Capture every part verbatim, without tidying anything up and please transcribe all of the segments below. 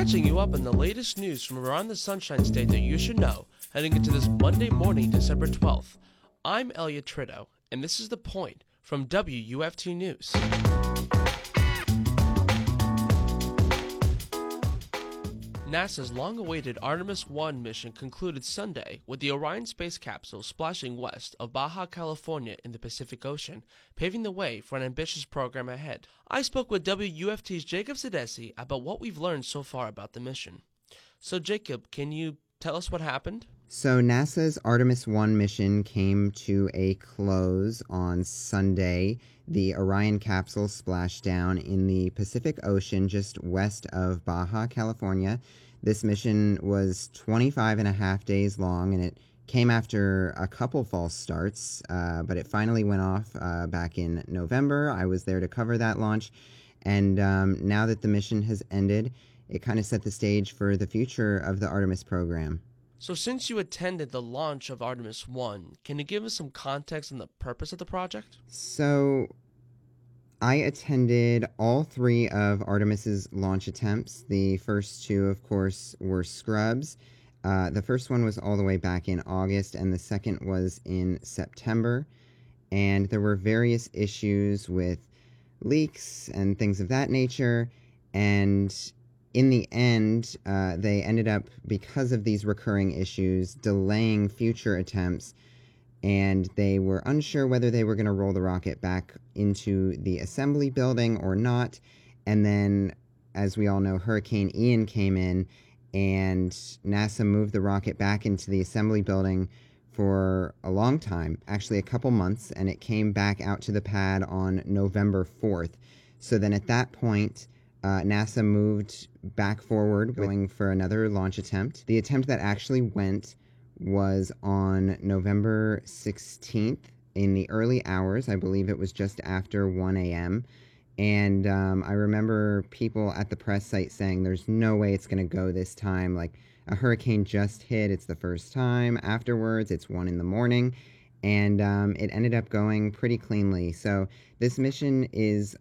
catching you up on the latest news from around the Sunshine State that you should know, heading into this Monday morning, December twelfth. I'm Elliot Tritto, and this is The Point from W U F T News. NASA's long-awaited Artemis one mission concluded Sunday with the Orion space capsule splashing west of Baja California in the Pacific Ocean, paving the way for an ambitious program ahead. I spoke with W U F T's Jacob Sedesse about what we've learned so far about the mission. So Jacob, can you tell us what happened? So NASA's Artemis one mission came to a close on Sunday. The Orion capsule splashed down in the Pacific Ocean just west of Baja California. This mission was twenty-five and a half days long, and it came after a couple false starts, uh, but it finally went off uh, back in November. I was there to cover that launch, and um, now that the mission has ended, it kind of set the stage for the future of the Artemis program. So since you attended the launch of Artemis one, can you give us some context on the purpose of the project? So I attended all three of Artemis's launch attempts. The first two, of course, were scrubs. Uh, the first one was all the way back in August, and the second was in September. And there were various issues with leaks and things of that nature, and in the end, uh, they ended up, because of these recurring issues, delaying future attempts, and they were unsure whether they were going to roll the rocket back into the assembly building or not. And then, as we all know, Hurricane Ian came in, and NASA moved the rocket back into the assembly building for a long time, actually a couple months, and it came back out to the pad on November fourth. So then at that point, Uh, NASA moved back forward, going for another launch attempt. The attempt that actually went was on November sixteenth in the early hours. I believe it was just after one a.m. And um, I remember people at the press site saying, there's no way it's going to go this time. Like, a hurricane just hit. It's the first time. Afterwards, it's one in the morning. And um, it ended up going pretty cleanly. So this mission is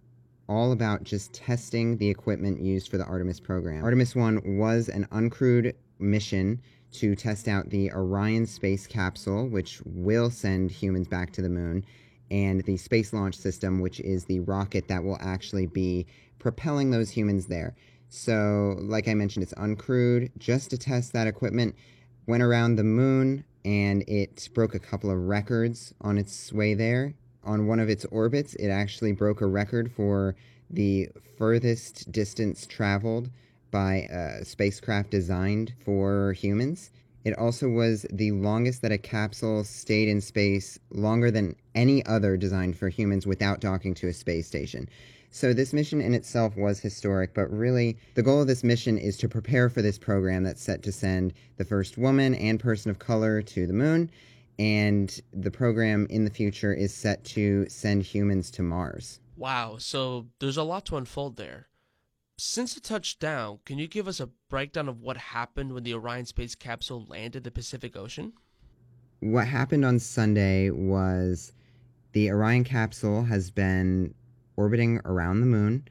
all about just testing the equipment used for the Artemis program. Artemis one was an uncrewed mission to test out the Orion space capsule, which will send humans back to the moon, and the Space Launch System, which is the rocket that will actually be propelling those humans there. So, like I mentioned, it's uncrewed, just to test that equipment. Went around the moon, and it broke a couple of records on its way there. On one of its orbits, it actually broke a record for the furthest distance traveled by a spacecraft designed for humans. It also was the longest that a capsule stayed in space, longer than any other designed for humans, without docking to a space station. So this mission in itself was historic, but really the goal of this mission is to prepare for this program that's set to send the first woman and person of color to the moon. And the program in the future is set to send humans to Mars. Wow, so there's a lot to unfold there. Since it touched down, can you give us a breakdown of what happened when the Orion space capsule landed in the Pacific Ocean? What happened on Sunday was the Orion capsule has been orbiting around the moon.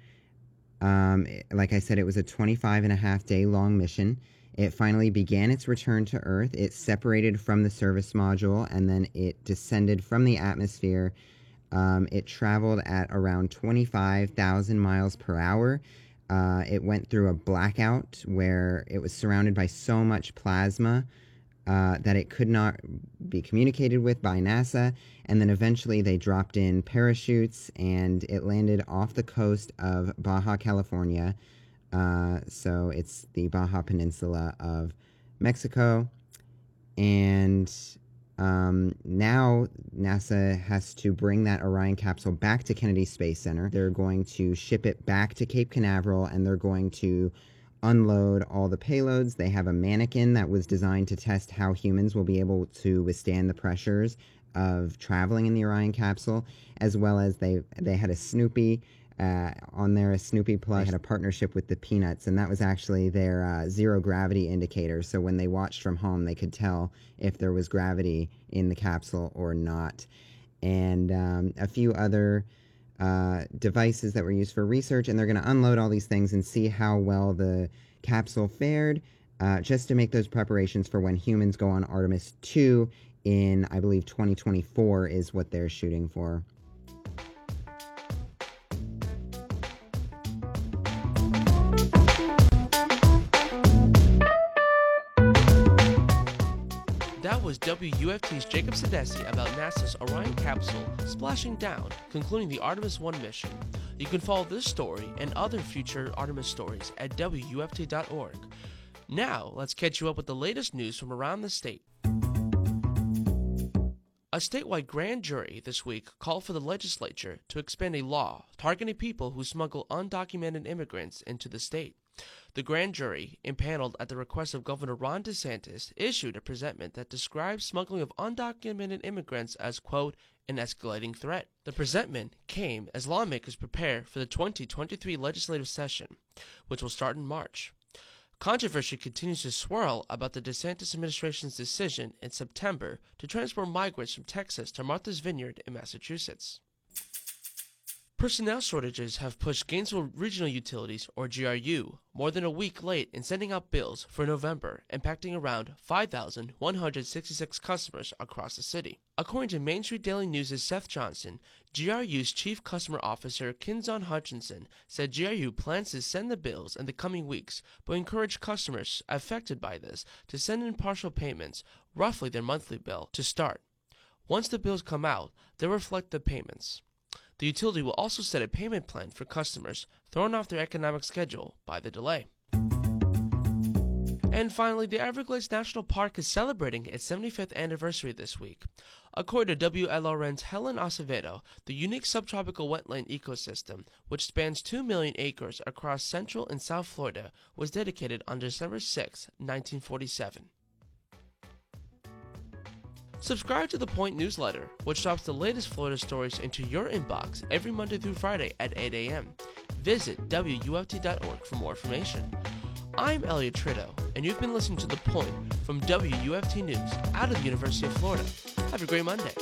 Um, like I said, it was a twenty-five and a half day long mission. It finally began its return to Earth. It separated from the service module, and then it descended from the atmosphere. Um, it traveled at around twenty-five thousand miles per hour. Uh, it went through a blackout where it was surrounded by so much plasma uh, that it could not be communicated with by NASA. And then eventually they dropped in parachutes, and it landed off the coast of Baja California. Uh, so it's the Baja Peninsula of Mexico, and um, now NASA has to bring that Orion capsule back to Kennedy Space Center. They're going to ship it back to Cape Canaveral, and they're going to unload all the payloads. They have a mannequin that was designed to test how humans will be able to withstand the pressures of traveling in the Orion capsule, as well as they, they had a Snoopy Uh, on their Snoopy plush. They had a partnership with the Peanuts, and that was actually their uh, zero gravity indicator. So when they watched from home, they could tell if there was gravity in the capsule or not. And um, a few other uh, devices that were used for research, and they're going to unload all these things and see how well the capsule fared, uh, just to make those preparations for when humans go on Artemis two in, I believe, twenty twenty-four is what they're shooting for. That was W U F T's Jacob Sedesse about NASA's Orion capsule splashing down, concluding the Artemis one mission. You can follow this story and other future Artemis stories at W U F T dot org. Now, let's catch you up with the latest news from around the state. A statewide grand jury this week called for the legislature to expand a law targeting people who smuggle undocumented immigrants into the state. The grand jury, impaneled at the request of Governor Ron DeSantis, issued a presentment that describes smuggling of undocumented immigrants as, quote, an escalating threat. The presentment came as lawmakers prepare for the twenty twenty-three legislative session, which will start in March. Controversy continues to swirl about the DeSantis administration's decision in September to transport migrants from Texas to Martha's Vineyard in Massachusetts. Personnel shortages have pushed Gainesville Regional Utilities, or G R U, more than a week late in sending out bills for November, impacting around five thousand one hundred sixty-six customers across the city. According to Main Street Daily News' Seth Johnson, G R U's Chief Customer Officer Kinzon Hutchinson said G R U plans to send the bills in the coming weeks, but encourage customers affected by this to send in partial payments, roughly their monthly bill, to start. Once the bills come out, they'll reflect the payments. The utility will also set a payment plan for customers thrown off their economic schedule by the delay. And finally, the Everglades National Park is celebrating its seventy-fifth anniversary this week. According to W L R N's Helen Acevedo, the unique subtropical wetland ecosystem, which spans two million acres across Central and South Florida, was dedicated on December sixth, nineteen forty-seven. Subscribe to The Point newsletter, which drops the latest Florida stories into your inbox every Monday through Friday at eight a.m. Visit W U F T dot org for more information. I'm Elliot Tritto, and you've been listening to The Point from W U F T News out of the University of Florida. Have a great Monday.